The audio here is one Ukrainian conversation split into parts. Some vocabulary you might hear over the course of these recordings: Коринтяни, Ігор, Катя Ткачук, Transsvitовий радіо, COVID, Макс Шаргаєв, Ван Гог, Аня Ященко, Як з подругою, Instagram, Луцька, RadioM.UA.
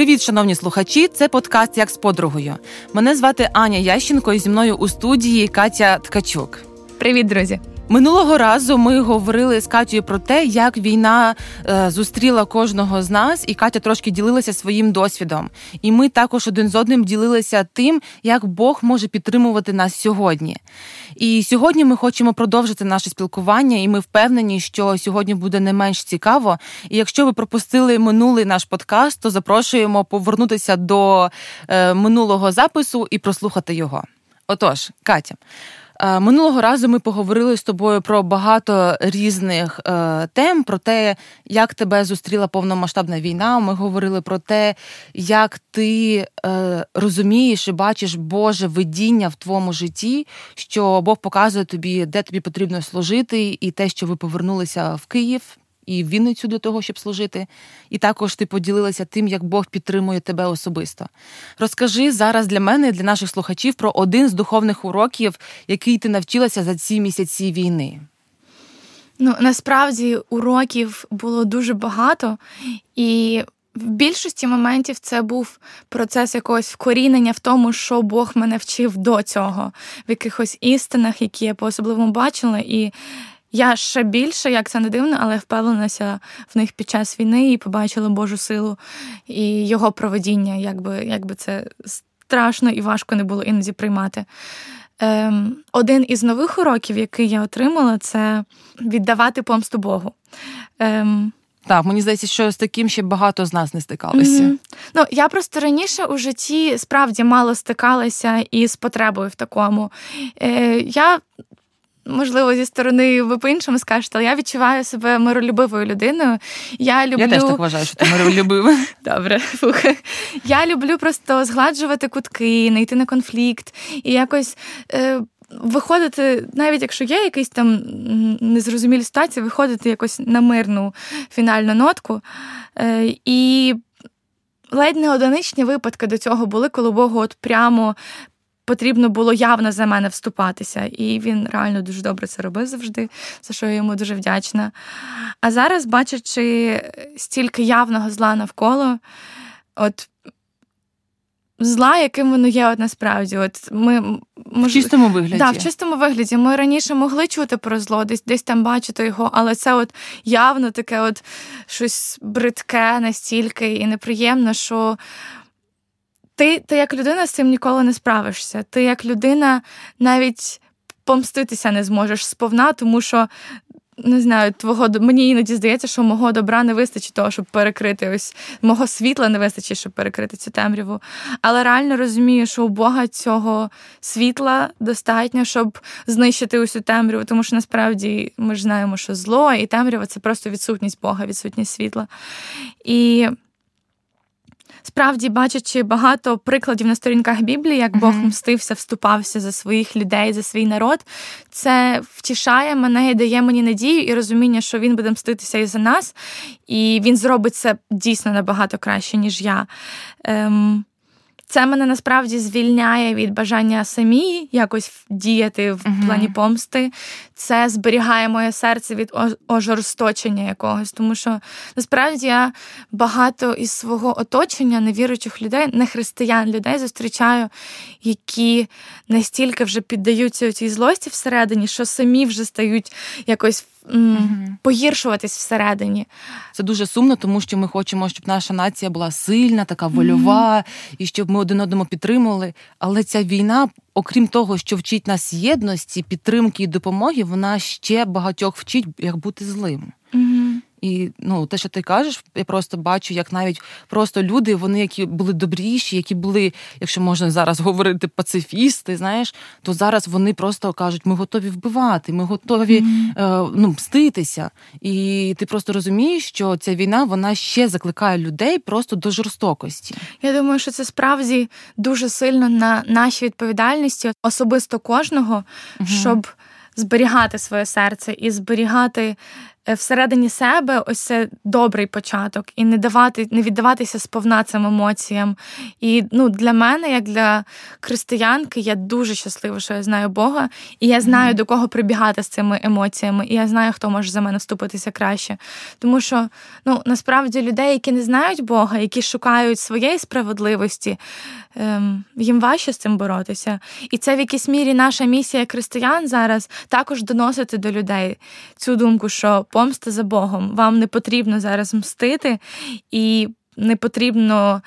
Привіт, шановні слухачі! Це подкаст «Як з подругою». Мене звати Аня Ященко і зі мною у студії Катя Ткачук. Привіт, друзі! Минулого разу ми говорили з Катєю про те, як війна зустріла кожного з нас, і Катя трошки ділилася своїм досвідом. І ми також один з одним ділилися тим, як Бог може підтримувати нас сьогодні. І сьогодні ми хочемо продовжити наше спілкування, і ми впевнені, що сьогодні буде не менш цікаво. І якщо ви пропустили минулий наш подкаст, то запрошуємо повернутися до минулого запису і прослухати його. Отож, Катя, минулого разу ми поговорили з тобою про багато різних тем, про те, як тебе зустріла повномасштабна війна. Ми говорили про те, як ти розумієш і бачиш Боже видіння в твоєму житті, що Бог показує тобі, де тобі потрібно служити, і те, що ви повернулися в Київ і в Вінницю для того, щоб служити. І також ти поділилася тим, як Бог підтримує тебе особисто. Розкажи зараз для мене і для наших слухачів про один з духовних уроків, який ти навчилася за ці місяці війни. Насправді уроків було дуже багато. І в більшості моментів це був процес якогось вкорінення в тому, що Бог мене вчив до цього. В якихось істинах, які я по-особливо бачила, і я ще більше, як це не дивно, але впевнилася в них під час війни і побачила Божу силу і його провидіння, якби це страшно і важко не було іноді приймати. Один із нових уроків, який я отримала, це віддавати помсту Богу. Так, мені здається, що з таким ще багато з нас не стикалися. Mm-hmm. Я просто раніше у житті справді мало стикалася із потребою в такому. Можливо, зі сторони ви по-іншому скажете, але я відчуваю себе миролюбивою людиною. Я теж так вважаю, що ти миролюбива. Добре. Я люблю просто згладжувати кутки, не йти на конфлікт і якось виходити, навіть якщо є якісь там незрозумілі ситуації, виходити якось на мирну фінальну нотку. І ледь не одиничні випадки до цього були, коли Богу от прямо потрібно було явно за мене вступатися. І він реально дуже добре це робив завжди, за що я йому дуже вдячна. А зараз, бачачи стільки явного зла навколо, зла, яким воно є насправді. В чистому вигляді. Так, в чистому вигляді. Ми раніше могли чути про зло, десь там бачити його, але це явно таке щось бридке настільки і неприємно, що Ти як людина з цим ніколи не справишся. Ти як людина навіть помститися не зможеш сповна, тому що, не знаю, мені іноді здається, що мого добра не вистачить того, щоб перекрити мого світла не вистачить, щоб перекрити цю темряву. Але реально розумію, що у Бога цього світла достатньо, щоб знищити усю темряву, тому що насправді ми ж знаємо, що зло і темрява – це просто відсутність Бога, відсутність світла. І справді, бачачи багато прикладів на сторінках Біблії, як Бог мстився, вступався за своїх людей, за свій народ, це втішає мене і дає мені надію і розуміння, що він буде мститися і за нас, і він зробить це дійсно набагато краще, ніж я. Це мене насправді звільняє від бажання самі якось діяти в плані помсти. Це зберігає моє серце від ожорсточення якогось. Тому що насправді я багато із свого оточення невіруючих людей, нехристиян людей зустрічаю, які настільки вже піддаються цій злості всередині, що самі вже стають якось погіршуватись всередині. Це дуже сумно, тому що ми хочемо, щоб наша нація була сильна, така вольова, і щоб ми один одному підтримували. Але ця війна, окрім того, що вчить нас єдності, підтримки і допомоги, вона ще багатьох вчить, як бути злим. І те, що ти кажеш, я просто бачу, як навіть просто люди, вони, які були добріші, які були, якщо можна зараз говорити, пацифісти, знаєш, то зараз вони просто кажуть, ми готові вбивати, ми готові мститися. І ти просто розумієш, що ця війна, вона ще закликає людей просто до жорстокості. Я думаю, що це справді дуже сильно на нашій відповідальності, особисто кожного, щоб зберігати своє серце і зберігати всередині себе ось це добрий початок, і не віддаватися сповна цим емоціям. І для мене, як для християнки, я дуже щаслива, що я знаю Бога, і я знаю, до кого прибігати з цими емоціями, і я знаю, хто може за мене вступитися краще. Тому що, насправді, людей, які не знають Бога, які шукають своєї справедливості, їм важче з цим боротися. І це в якійсь мірі наша місія християн зараз також доносити до людей цю думку, що помста за Богом, вам не потрібно зараз мстити і не потрібно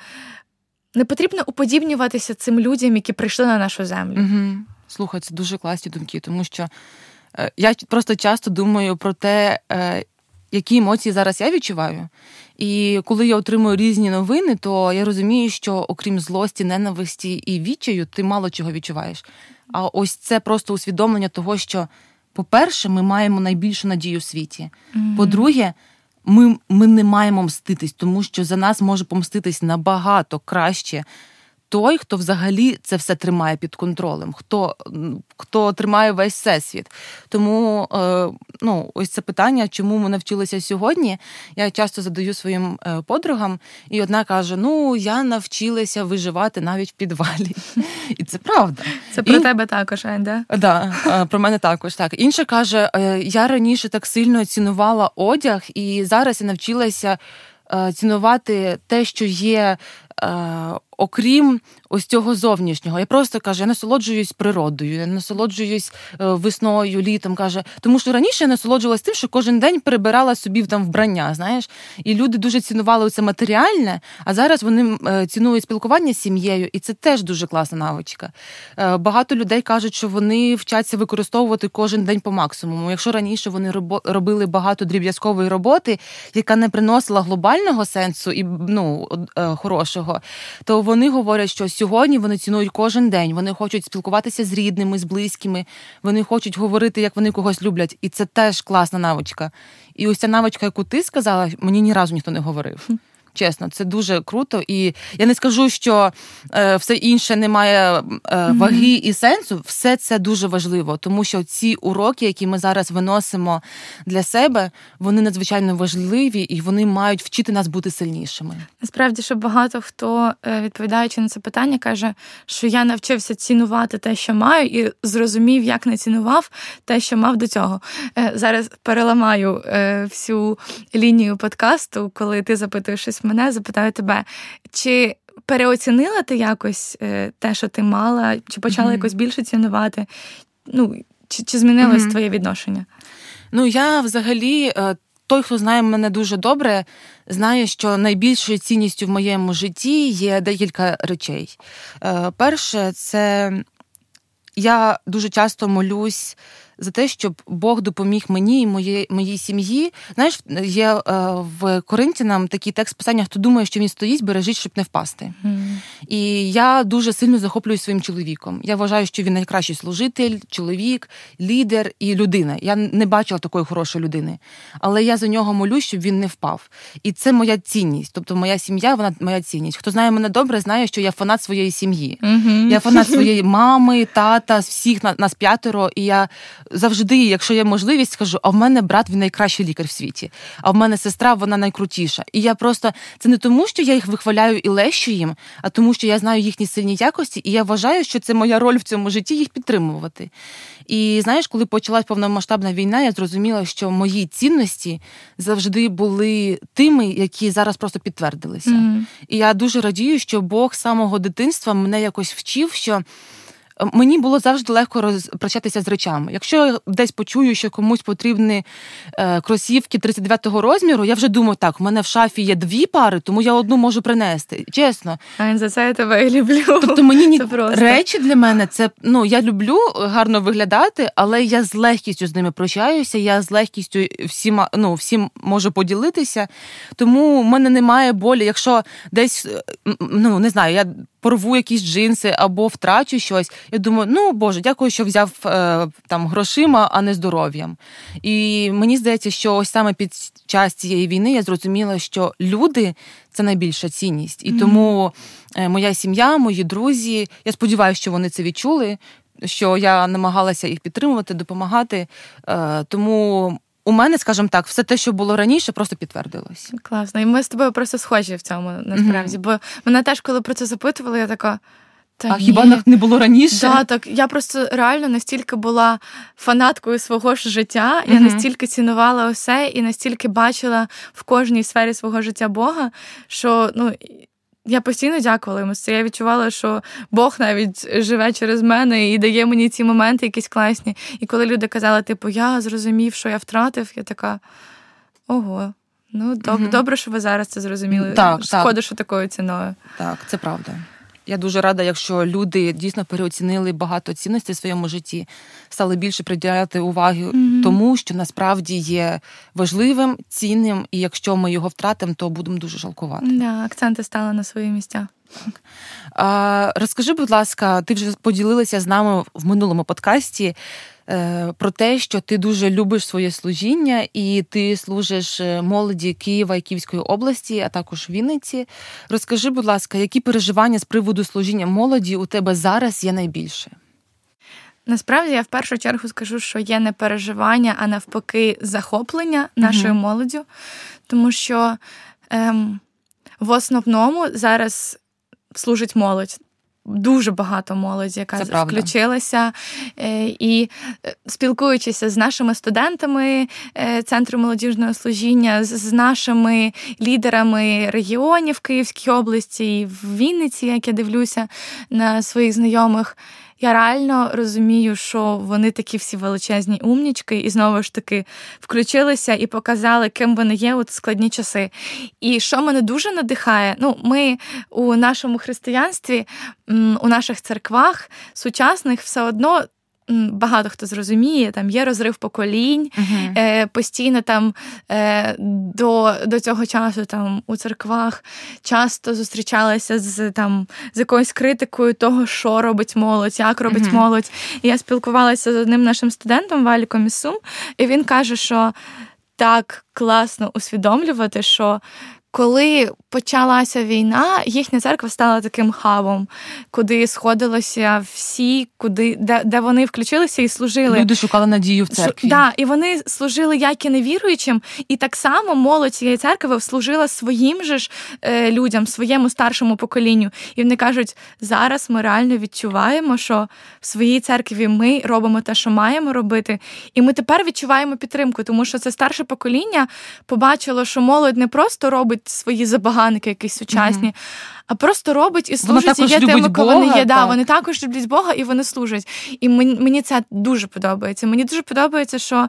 уподібнюватися цим людям, які прийшли на нашу землю. Угу. Слухай, це дуже класні думки, тому що я просто часто думаю про те, які емоції зараз я відчуваю. І коли я отримую різні новини, то я розумію, що окрім злості, ненависті і відчаю, ти мало чого відчуваєш. А ось це просто усвідомлення того, що, по-перше, ми маємо найбільшу надію в світі. Mm-hmm. По-друге, ми не маємо мститись, тому що за нас може помститись набагато краще той, хто взагалі це все тримає під контролем, хто тримає весь всесвіт. Тому ось це питання, чому ми навчилися сьогодні, я часто задаю своїм подругам, і одна каже, я навчилася виживати навіть в підвалі. І це правда. Це про тебе також, Ань, да? Да, про мене також, так. Інша каже, я раніше так сильно цінувала одяг, і зараз я навчилася цінувати те, що є окрім ось цього зовнішнього. Я просто, каже, я насолоджуюсь природою, я насолоджуюсь весною, літом, каже. Тому що раніше я насолоджувалась тим, що кожен день перебирала собі вбрання, знаєш. І люди дуже цінували це матеріальне, а зараз вони цінують спілкування з сім'єю, і це теж дуже класна навичка. Багато людей кажуть, що вони вчаться використовувати кожен день по максимуму. Якщо раніше вони робили багато дріб'язкової роботи, яка не приносила глобального сенсу і, хорошого, то вони говорять, що сьогодні вони цінують кожен день, вони хочуть спілкуватися з рідними, з близькими, вони хочуть говорити, як вони когось люблять. І це теж класна навичка. І ось ця навичка, яку ти сказала, мені ні разу ніхто не говорив. Чесно, це дуже круто. І я не скажу, що все інше не має ваги і сенсу. Все це дуже важливо, тому що ці уроки, які ми зараз виносимо для себе, вони надзвичайно важливі і вони мають вчити нас бути сильнішими. Насправді, що багато хто, відповідаючи на це питання, каже, що я навчився цінувати те, що маю, і зрозумів, як не цінував те, що мав до цього. Зараз переламаю всю лінію подкасту, коли ти запитуєш щось мене, запитаю тебе, чи переоцінила ти якось те, що ти мала, чи почала якось більше цінувати? Чи змінилось твоє відношення? Я взагалі, той, хто знає мене дуже добре, знає, що найбільшою цінністю в моєму житті є декілька речей. Перше, це я дуже часто молюсь за те, щоб Бог допоміг мені і моїй сім'ї. Знаєш, є в Коринтянам такий текст писання, хто думає, що він стоїть, бережіть, щоб не впасти. І я дуже сильно захоплююсь своїм чоловіком. Я вважаю, що він найкращий служитель, чоловік, лідер і людина. Я не бачила такої хорошої людини. Але я за нього молюсь, щоб він не впав. І це моя цінність. Тобто моя сім'я, вона моя цінність. Хто знає мене добре, знає, що я фанат своєї сім'ї. Я фанат своєї мами, тата, всіх, нас 5, і я завжди, якщо є можливість, скажу, а в мене брат, він найкращий лікар в світі, а в мене сестра, вона найкрутіша. І я просто, це не тому, що я їх вихваляю і лещу їм, а тому, що я знаю їхні сильні якості, і я вважаю, що це моя роль в цьому житті, їх підтримувати. І знаєш, коли почалась повномасштабна війна, я зрозуміла, що мої цінності завжди були тими, які зараз просто підтвердилися. І я дуже радію, що Бог з самого дитинства мене якось вчив, що мені було завжди легко розпрощатися з речами. Якщо я десь почую, що комусь потрібні кросівки 39-го розміру, я вже думаю, так, в мене в шафі є 2 пари, тому я одну можу принести. Чесно. Ань, за це я тебе і люблю. Тобто мені речі для мене, це, я люблю гарно виглядати, але я з легкістю з ними прощаюся, я з легкістю всім можу поділитися. Тому в мене немає болі, якщо десь, не знаю, я порву якісь джинси або втрачу щось, я думаю, Боже, дякую, що взяв грошима, а не здоров'ям. І мені здається, що ось саме під час цієї війни я зрозуміла, що люди – це найбільша цінність. І тому моя сім'я, мої друзі, я сподіваюся, що вони це відчули, що я намагалася їх підтримувати, допомагати. Тому у мене, скажімо так, все те, що було раніше, просто підтвердилось. Класно. І ми з тобою просто схожі в цьому, насправді. Mm-hmm. Бо мене теж, коли про це запитували, я така... А хіба не було раніше? Да, так, я просто реально настільки була фанаткою свого ж життя, я настільки цінувала усе і настільки бачила в кожній сфері свого життя Бога, що, ну, я постійно дякувала йому. Я відчувала, що Бог навіть живе через мене і дає мені ці моменти якісь класні. І коли люди казали, типу, я зрозумів, що я втратив, я така, ого. Ну, добре, що ви зараз це зрозуміли. Так, шкода, що такою ціною. Так, це правда. Я дуже рада, якщо люди дійсно переоцінили багато цінностей в своєму житті, стали більше приділяти уваги тому, що насправді є важливим, цінним, і якщо ми його втратимо, то будемо дуже жалкувати. Да, акценти стали на свої місця. Розкажи, будь ласка, ти вже поділилася з нами в минулому подкасті про те, що ти дуже любиш своє служіння, і ти служиш молоді Києва і Київської області, а також Вінниці. Розкажи, будь ласка, які переживання з приводу служіння молоді у тебе зараз є найбільше? Насправді, я в першу чергу скажу, що є не переживання, а навпаки захоплення нашою молоддю, тому що в основному зараз служить молодь. Дуже багато молоді, яка включилася. І спілкуючися з нашими студентами Центру молодіжного служіння, з нашими лідерами регіонів Київській області і в Вінниці, як я дивлюся на своїх знайомих, я реально розумію, що вони такі всі величезні умнічки і знову ж таки включилися і показали, ким вони є у складні часи. І що мене дуже надихає, ну, ми у нашому християнстві, у наших церквах сучасних все одно багато хто зрозуміє, там є розрив поколінь, постійно там до цього часу там у церквах часто зустрічалися з якоюсь критикою того, що робить молодь, як робить молодь. І я спілкувалася з одним нашим студентом Валіком із Сум, і він каже, що так класно усвідомлювати, що коли почалася війна, їхня церква стала таким хабом, куди сходилися всі, де вони включилися і служили. Люди шукали надію в церкві. Так, і вони служили як і невіруючим, і так само молодь цієї церкви служила своїм же ж людям, своєму старшому поколінню. І вони кажуть, зараз ми реально відчуваємо, що в своїй церкві ми робимо те, що маємо робити, і ми тепер відчуваємо підтримку, тому що це старше покоління побачило, що молодь не просто робить свої забаганки якісь сучасні, а просто робить і служить, і є тими, коли не є. Да, вони також люблять Бога, і вони служать. І мені це дуже подобається. Мені дуже подобається, що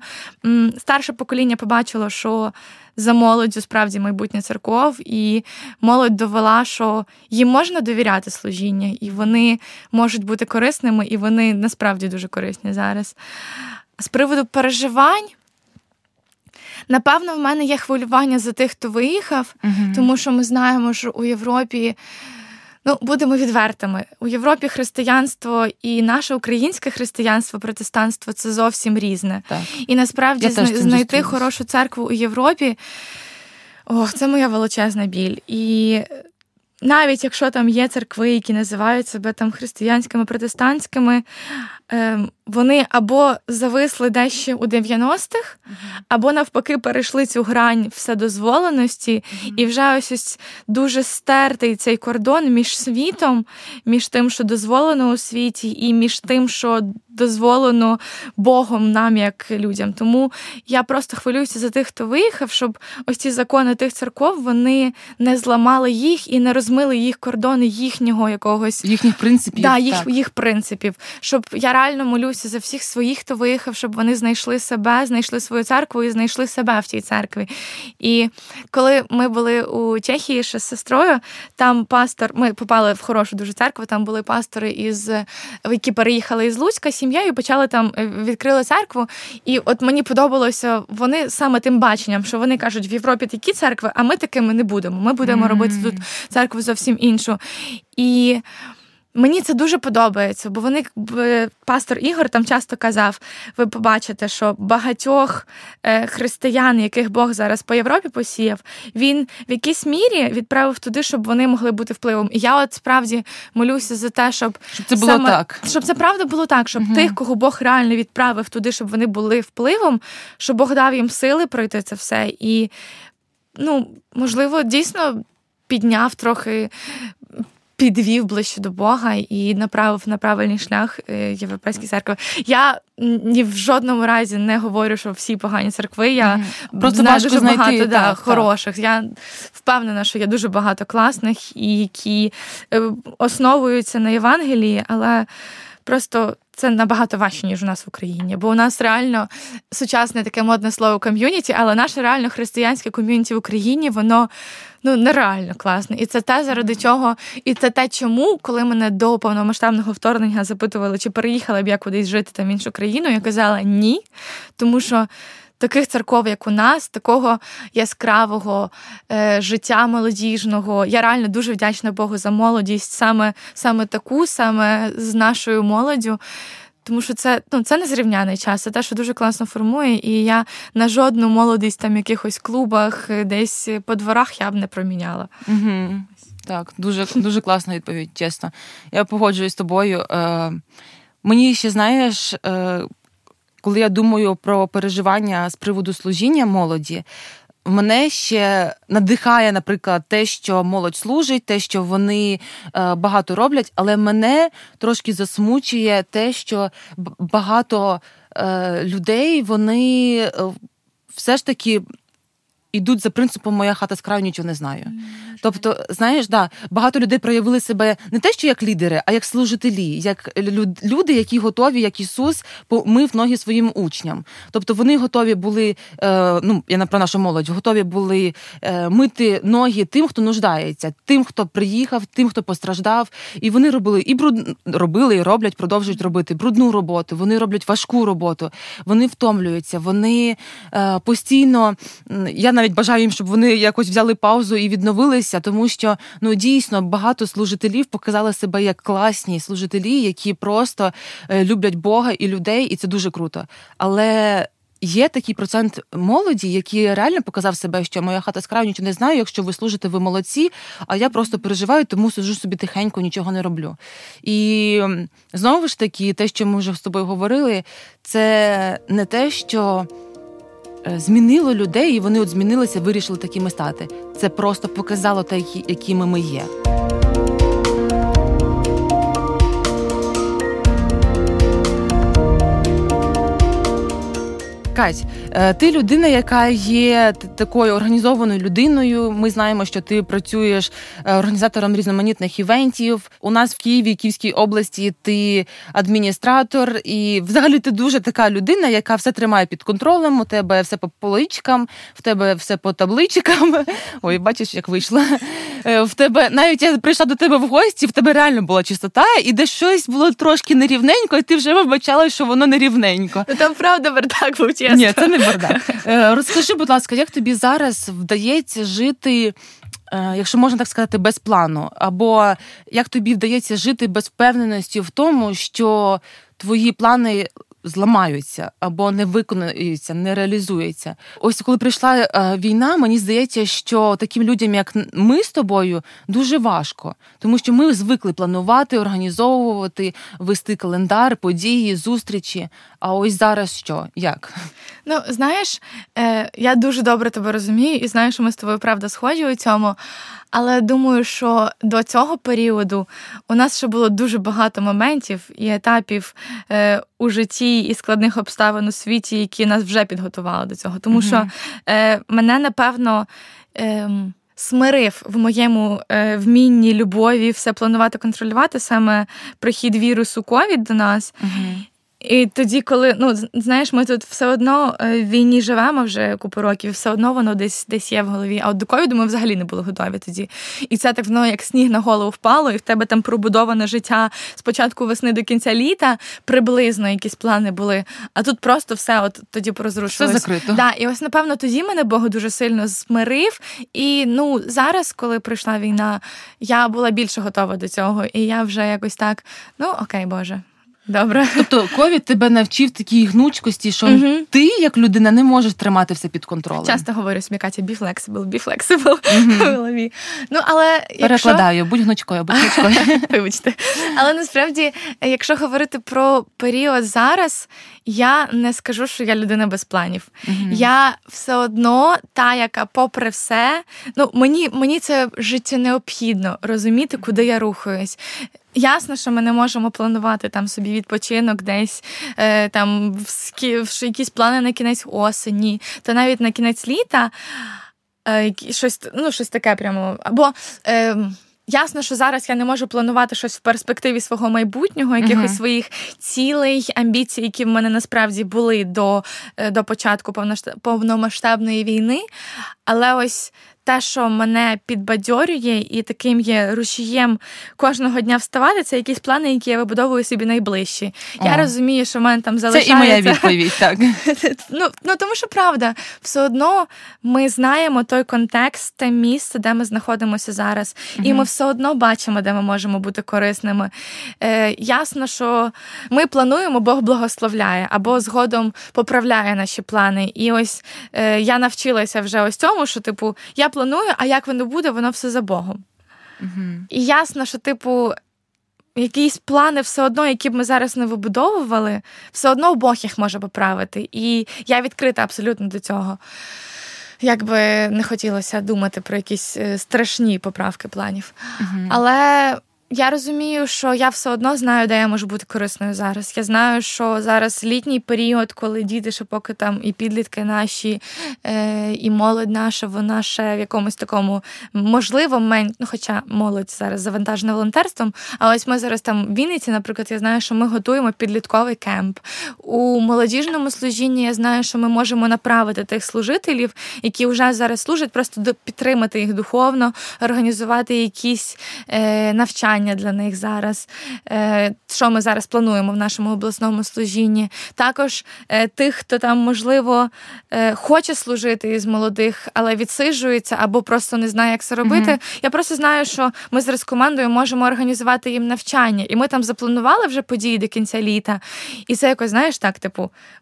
старше покоління побачило, що за молоддю справді майбутнє церков, і молодь довела, що їм можна довіряти служіння, і вони можуть бути корисними, і вони насправді дуже корисні зараз. З приводу переживань, напевно, в мене є хвилювання за тих, хто виїхав, тому що ми знаємо, що у Європі, ну, будемо відвертими, у Європі християнство і наше українське християнство, протестанство – це зовсім різне. Так. І насправді знайти хорошу церкву у Європі – ох, це моя величезна біль. І навіть якщо там є церкви, які називають себе там християнськими, протестантськими, вони або зависли дещо у 90-х, або навпаки перейшли цю грань вседозволеності, і вже ось дуже стертий цей кордон між світом, між тим, що дозволено у світі, і між тим, що дозволено Богом нам, як людям. Тому я просто хвилююся за тих, хто виїхав, щоб ось ці закони тих церков, вони не зламали їх і не розмили їх кордони їхнього якогось... Їхніх принципів. Да, їх принципів. Щоб я реально молюся за всіх своїх, хто виїхав, щоб вони знайшли себе, знайшли свою церкву і знайшли себе в цій церкві. І коли ми були у Чехії ще з сестрою, там пастор, ми попали в хорошу дуже церкву, там були пастори, які переїхали із Луцька, сім'я, і почали там, відкрили церкву. І от мені подобалося, вони саме тим баченням, що вони кажуть, в Європі такі церкви, а ми такими не будемо. Ми будемо робити тут церкву зовсім іншу. І Мені це дуже подобається, бо вони, пастор Ігор там часто казав, ви побачите, що багатьох християн, яких Бог зараз по Європі посіяв, він в якійсь мірі відправив туди, щоб вони могли бути впливом. І я от справді молюся за те, щоб це було так. Щоб це правда було так, щоб тих, кого Бог реально відправив туди, щоб вони були впливом, щоб Бог дав їм сили пройти це все. І, можливо, дійсно підняв трохи... підвів ближче до Бога і направив на правильний шлях європейської церкви. Я ні в жодному разі не говорю, що всі погані церкви. Я просто знаю дуже багато хороших. Я впевнена, що є дуже багато класних, які основуються на Євангелії, але просто це набагато важче, ніж у нас в Україні. Бо у нас реально сучасне таке модне слово ком'юніті, але наше реально християнське ком'юніті в Україні, воно нереально класне. І це те, заради чого, і це те, чому, коли мене до повномасштабного вторгнення запитували, чи переїхала б я кудись жити там в іншу країну, я казала ні, тому що таких церков, як у нас, такого яскравого життя молодіжного. Я реально дуже вдячна Богу за молодість, саме з нашою молоддю. Тому що це незрівняний час, це те, що дуже класно формує. І я на жодну молодість там в якихось клубах, десь по дворах я б не проміняла. Угу. Так, дуже, дуже класна відповідь, чесно. Я погоджуюсь з тобою. Мені ще, знаєш... Коли я думаю про переживання з приводу служіння молоді, мене ще надихає, наприклад, те, що молодь служить, те, що вони багато роблять, але мене трошки засмучує те, що багато людей, вони все ж таки йдуть за принципом «моя хата з краю, нічого не знаю». Тобто, знаєш, багато людей проявили себе не те, що як лідери, а як служителі, як люди, які готові, як Ісус, помив ноги своїм учням. Тобто вони готові були, я про нашу молодь, готові були мити ноги тим, хто нуждається, тим, хто приїхав, тим, хто постраждав. І вони робили і роблять, продовжують робити брудну роботу, вони роблять важку роботу, вони втомлюються, вони постійно, я навіть бажаю їм, щоб вони якось взяли паузу і відновилися, тому що, дійсно, багато служителів показали себе як класні служителі, які просто люблять Бога і людей, і це дуже круто. Але є такий процент молоді, який реально показав себе, що моя хата з краю, нічого не знаю, якщо ви служите, ви молодці, а я просто переживаю, тому сиджу собі тихенько, нічого не роблю. І знову ж таки, те, що ми вже з тобою говорили, це не те, що... змінило людей, і вони змінилися, вирішили такими стати. Це просто показало те, якими ми є. Кать, ти людина, яка є такою організованою людиною. Ми знаємо, що ти працюєш організатором різноманітних івентів. У нас в Києві, Київській області, ти адміністратор. І взагалі ти дуже така людина, яка все тримає під контролем. У тебе все по поличкам, в тебе все по табличкам. Ой, бачиш, як вийшло. В тебе, навіть я прийшла до тебе в гості, в тебе реально була чистота, і де щось було трошки нерівненько, і ти вже вибачала, що воно нерівненько. Там правда бардак був. Ні, це не бардак. Розкажи, будь ласка, як тобі зараз вдається жити, якщо можна так сказати, без плану? Або як тобі вдається жити без впевненості в тому, що твої плани зламаються або не виконуються, не реалізуються? Ось коли прийшла війна, мені здається, що таким людям, як ми з тобою, дуже важко. Тому що ми звикли планувати, організовувати, вести календар, події, зустрічі. А ось зараз що? Як? Знаєш, я дуже добре тебе розумію і знаю, що ми з тобою, правда, схожі у цьому. Але думаю, що до цього періоду у нас ще було дуже багато моментів і етапів у житті і складних обставин у світі, які нас вже підготували до цього. Тому що мене, напевно, смирив в моєму вмінні, любові все планувати, контролювати саме прихід вірусу COVID до нас. І тоді, коли, знаєш, ми тут все одно в війні живемо вже купу років, все одно воно десь є в голові. А от до ковіду ми взагалі не були готові тоді. І це так воно як сніг на голову впало, і в тебе там пробудоване життя з початку весни до кінця літа, приблизно якісь плани були. А тут просто все от тоді порозрушилось. Все закрито. Да, і ось, напевно, тоді мене Бог дуже сильно змирив. І, зараз, коли прийшла війна, я була більше готова до цього. І я вже якось так, окей, Боже. Добре. Тобто ковід тебе навчив такій гнучкості, що ти, як людина, не можеш тримати все під контролем. Часто говорю собі, Катя, be flexible в голові. Перекладаю, будь гнучкою. Вибачте. Але насправді, якщо говорити про період зараз, я не скажу, що я людина без планів. Я все одно та, яка попри все, мені це життя необхідно розуміти, куди я рухаюсь. Ясно, що ми не можемо планувати там собі відпочинок десь, там якісь плани на кінець осені, та навіть на кінець літа, щось таке прямо. Або ясно, що зараз я не можу планувати щось в перспективі свого майбутнього, якихось своїх цілей, амбіцій, які в мене насправді були до початку повномасштабної війни, але ось те, що мене підбадьорює і таким є рушієм кожного дня вставати, це якісь плани, які я вибудовую собі найближчі. Я розумію, що в мене там залишається... Це і моя відповідь, так. Тому що правда, все одно ми знаємо той контекст, те місце, де ми знаходимося зараз. І ми все одно бачимо, де ми можемо бути корисними. Ясно, що ми плануємо, Бог благословляє, або згодом поправляє наші плани. І ось я навчилася вже ось цьому, що, я планую, а як воно буде, воно все за Богом. І ясно, що, якісь плани все одно, які б ми зараз не вибудовували, все одно Бог їх може поправити. І я відкрита абсолютно до цього. Якби не хотілося думати про якісь страшні поправки планів. Але... Я розумію, що я все одно знаю, де я можу бути корисною зараз. Я знаю, що зараз літній період, коли діти ще поки там і підлітки наші, і молодь наша, вона ще в якомусь такому, можливо, хоча молодь зараз завантажена волонтерством, а ось ми зараз там в Вінниці, наприклад, я знаю, що ми готуємо підлітковий кемп. У молодіжному служінні я знаю, що ми можемо направити тих служителів, які вже зараз служать, просто підтримати їх духовно, організувати якісь навчання для них зараз, що ми зараз плануємо в нашому обласному служінні. Також тих, хто там, можливо, хоче служити із молодих, але відсиджується або просто не знає, як це робити. Я просто знаю, що ми зараз з командою можемо організувати їм навчання. І ми там запланували вже події до кінця літа. І це якось, знаєш, так,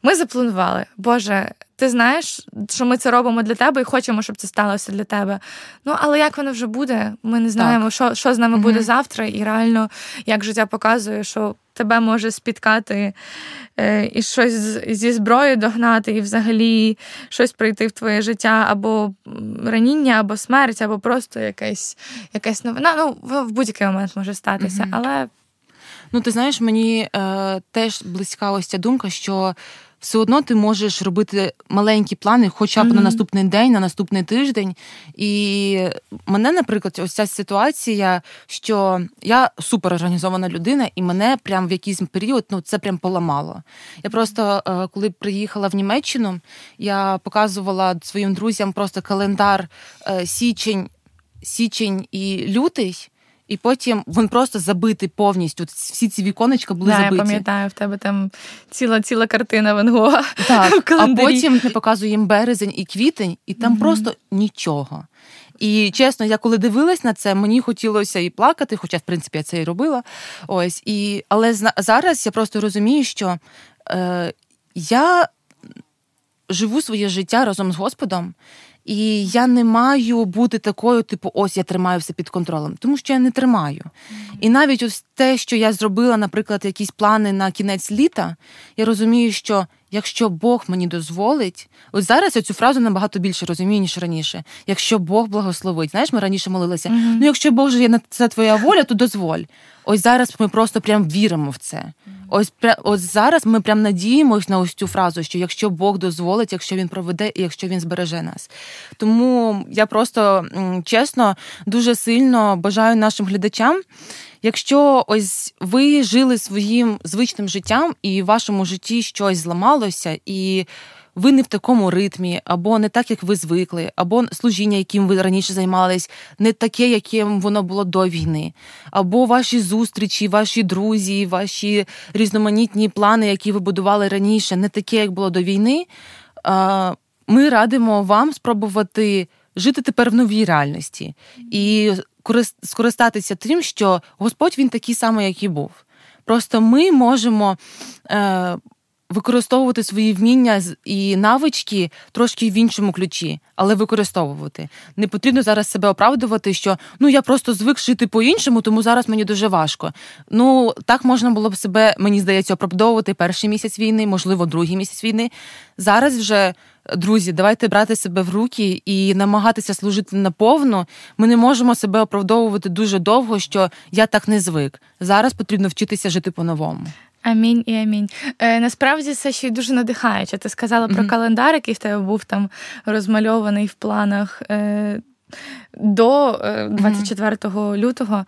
ми запланували. Боже, ти знаєш, що ми це робимо для тебе і хочемо, щоб це сталося для тебе. Але як воно вже буде? Ми не знаємо, що з нами буде завтра. І реально, як життя показує, що тебе може спіткати і щось зі зброєю догнати, і взагалі щось прийти в твоє життя, або раніння, або смерть, або просто якась новина. В будь-який момент може статися. Але... ти знаєш, мені теж близька ось ця думка, що все одно ти можеш робити маленькі плани хоча б на наступний день, на наступний тиждень. І мене, наприклад, ось ця ситуація, що я суперорганізована людина, і мене прям в якийсь період, це прям поламало. Я просто, коли приїхала в Німеччину, я показувала своїм друзям просто календар січень і лютий, і потім він просто забитий повністю. Всі ці віконечка були забиті. Я пам'ятаю, в тебе там ціла картина Ван Гога в календарі. А потім я показую їм березень і квітень, і там просто нічого. І, чесно, я коли дивилась на це, мені хотілося і плакати, хоча, в принципі, я це і робила. Але зараз я просто розумію, що я живу своє життя разом з Господом, і я не маю бути такою, ось я тримаю все під контролем. Тому що я не тримаю. І навіть ось те, що я зробила, наприклад, якісь плани на кінець літа, я розумію, що якщо Бог мені дозволить... Ось зараз я цю фразу набагато більше розумію, ніж раніше. Якщо Бог благословить. Знаєш, ми раніше молилися, якщо Бог же це твоя воля, то дозволь. Ось зараз ми просто прям віримо в це. Ось зараз ми прям надіємось на ось цю фразу, що якщо Бог дозволить, якщо Він проведе і якщо Він збереже нас. Тому я просто, чесно, дуже сильно бажаю нашим глядачам, Якщо ось ви жили своїм звичним життям, і в вашому житті щось зламалося, і ви не в такому ритмі, або не так, як ви звикли, або служіння, яким ви раніше займались, не таке, яким воно було до війни, або ваші зустрічі, ваші друзі, ваші різноманітні плани, які ви будували раніше, не таке, як було до війни, ми радимо вам спробувати жити тепер в новій реальності і скористатися тим, що Господь, Він такий самий, як і був. Просто ми можемо використовувати свої вміння і навички трошки в іншому ключі, але використовувати. Не потрібно зараз себе оправдувати, що я просто звик жити по-іншому, тому зараз мені дуже важко. Так можна було б себе, мені здається, оправдовувати перший місяць війни, можливо, другий місяць війни. Зараз вже, друзі, давайте брати себе в руки і намагатися служити наповну. Ми не можемо себе оправдовувати дуже довго, що я так не звик. Зараз потрібно вчитися жити по-новому. Амінь і амінь. Насправді це ще й дуже надихаюче. Ти сказала про календар, який в тебе був там розмальований в планах до 24 лютого.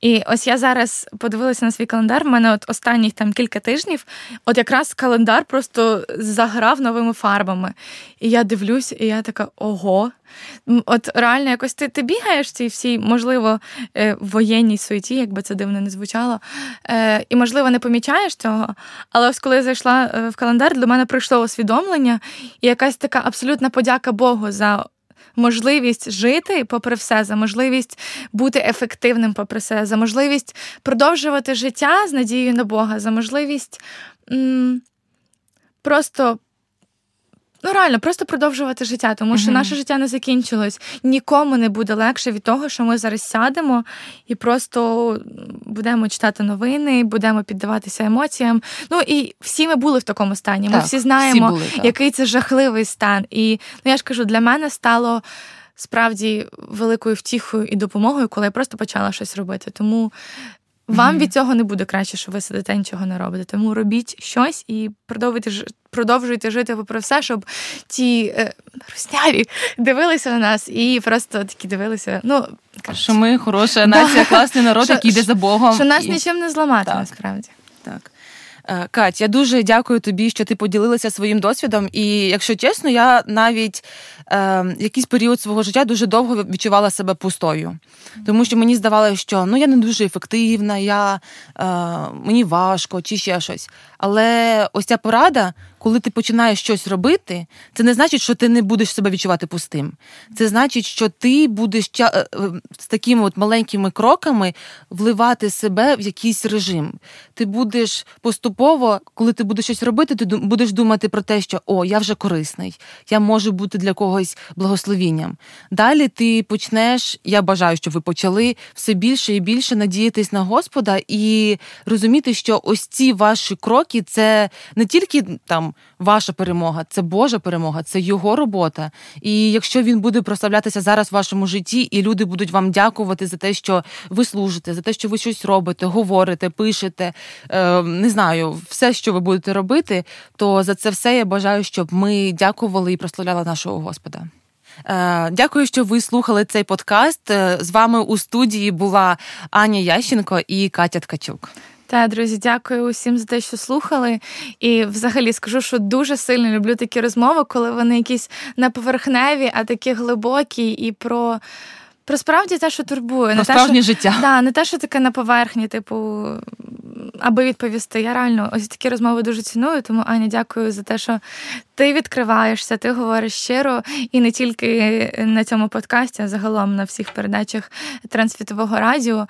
І ось я зараз подивилася на свій календар. В мене от останніх там кілька тижнів от якраз календар просто заграв новими фарбами. І я дивлюсь, і я така, ого. От реально якось ти бігаєш в цій всій, можливо, воєнній суеті, якби це дивно не звучало, і, можливо, не помічаєш цього, але ось коли я зайшла в календар, до мене прийшло усвідомлення і якась така абсолютна подяка Богу за можливість жити попри все, за можливість бути ефективним попри все, за можливість продовжувати життя з надією на Бога, за можливість просто... реально, просто продовжувати життя, тому що наше життя не закінчилось. Нікому не буде легше від того, що ми зараз сядемо і просто будемо читати новини, будемо піддаватися емоціям. І всі ми були в такому стані. Ми так, всі знаємо, всі були, який це жахливий стан. І, я ж кажу, для мене стало справді великою втіхою і допомогою, коли я просто почала щось робити. Тому вам від цього не буде краще, що ви сидите, нічого не робите. Тому робіть щось і продовжуйте жити попри все, щоб ті русняві дивилися на нас і просто такі дивилися. Що ми хороша нація, класний народ, який йде за Богом. Що нас нічим не зламати, насправді. Так. Кать, я дуже дякую тобі, що ти поділилася своїм досвідом. І, якщо чесно, я навіть якийсь період свого життя дуже довго відчувала себе пустою. Тому що мені здавалося, що я не дуже ефективна, мені важко чи ще щось. Але ось ця порада, коли ти починаєш щось робити, це не значить, що ти не будеш себе відчувати пустим. Це значить, що ти будеш з такими от маленькими кроками вливати себе в якийсь режим. Ти будеш поступово, коли ти будеш щось робити, ти будеш думати про те, що я вже корисний, я можу бути для когось благословінням. Далі ти почнеш, я бажаю, щоб ви почали, все більше і більше надіятись на Господа і розуміти, що ось ці ваші кроки – це не тільки там ваша перемога, це Божа перемога, це Його робота. І якщо Він буде прославлятися зараз в вашому житті, і люди будуть вам дякувати за те, що ви служите, за те, що ви щось робите, говорите, пишете, не знаю, все, що ви будете робити, то за це все я бажаю, щоб ми дякували і прославляли нашого Господа. Дякую, що ви слухали цей подкаст. З вами у студії була Аня Ященко і Катя Ткачук. Так, друзі, дякую усім за те, що слухали. І взагалі скажу, що дуже сильно люблю такі розмови, коли вони якісь не поверхневі, а такі глибокі і про справді те, що турбує. Про справжнє життя. Так, не те, що таке на поверхні, аби відповісти. Я реально ось такі розмови дуже ціную, тому, Аня, дякую за те, що ти відкриваєшся, ти говориш щиро, і не тільки на цьому подкасті, а загалом на всіх передачах Transsvitового радіо.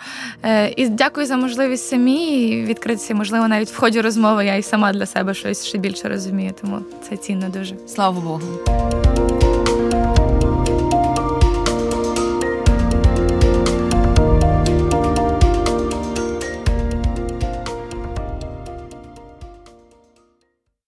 І дякую за можливість самій відкритися, можливо, навіть в ході розмови я і сама для себе щось ще більше розумію, тому це цінно дуже. Слава Богу.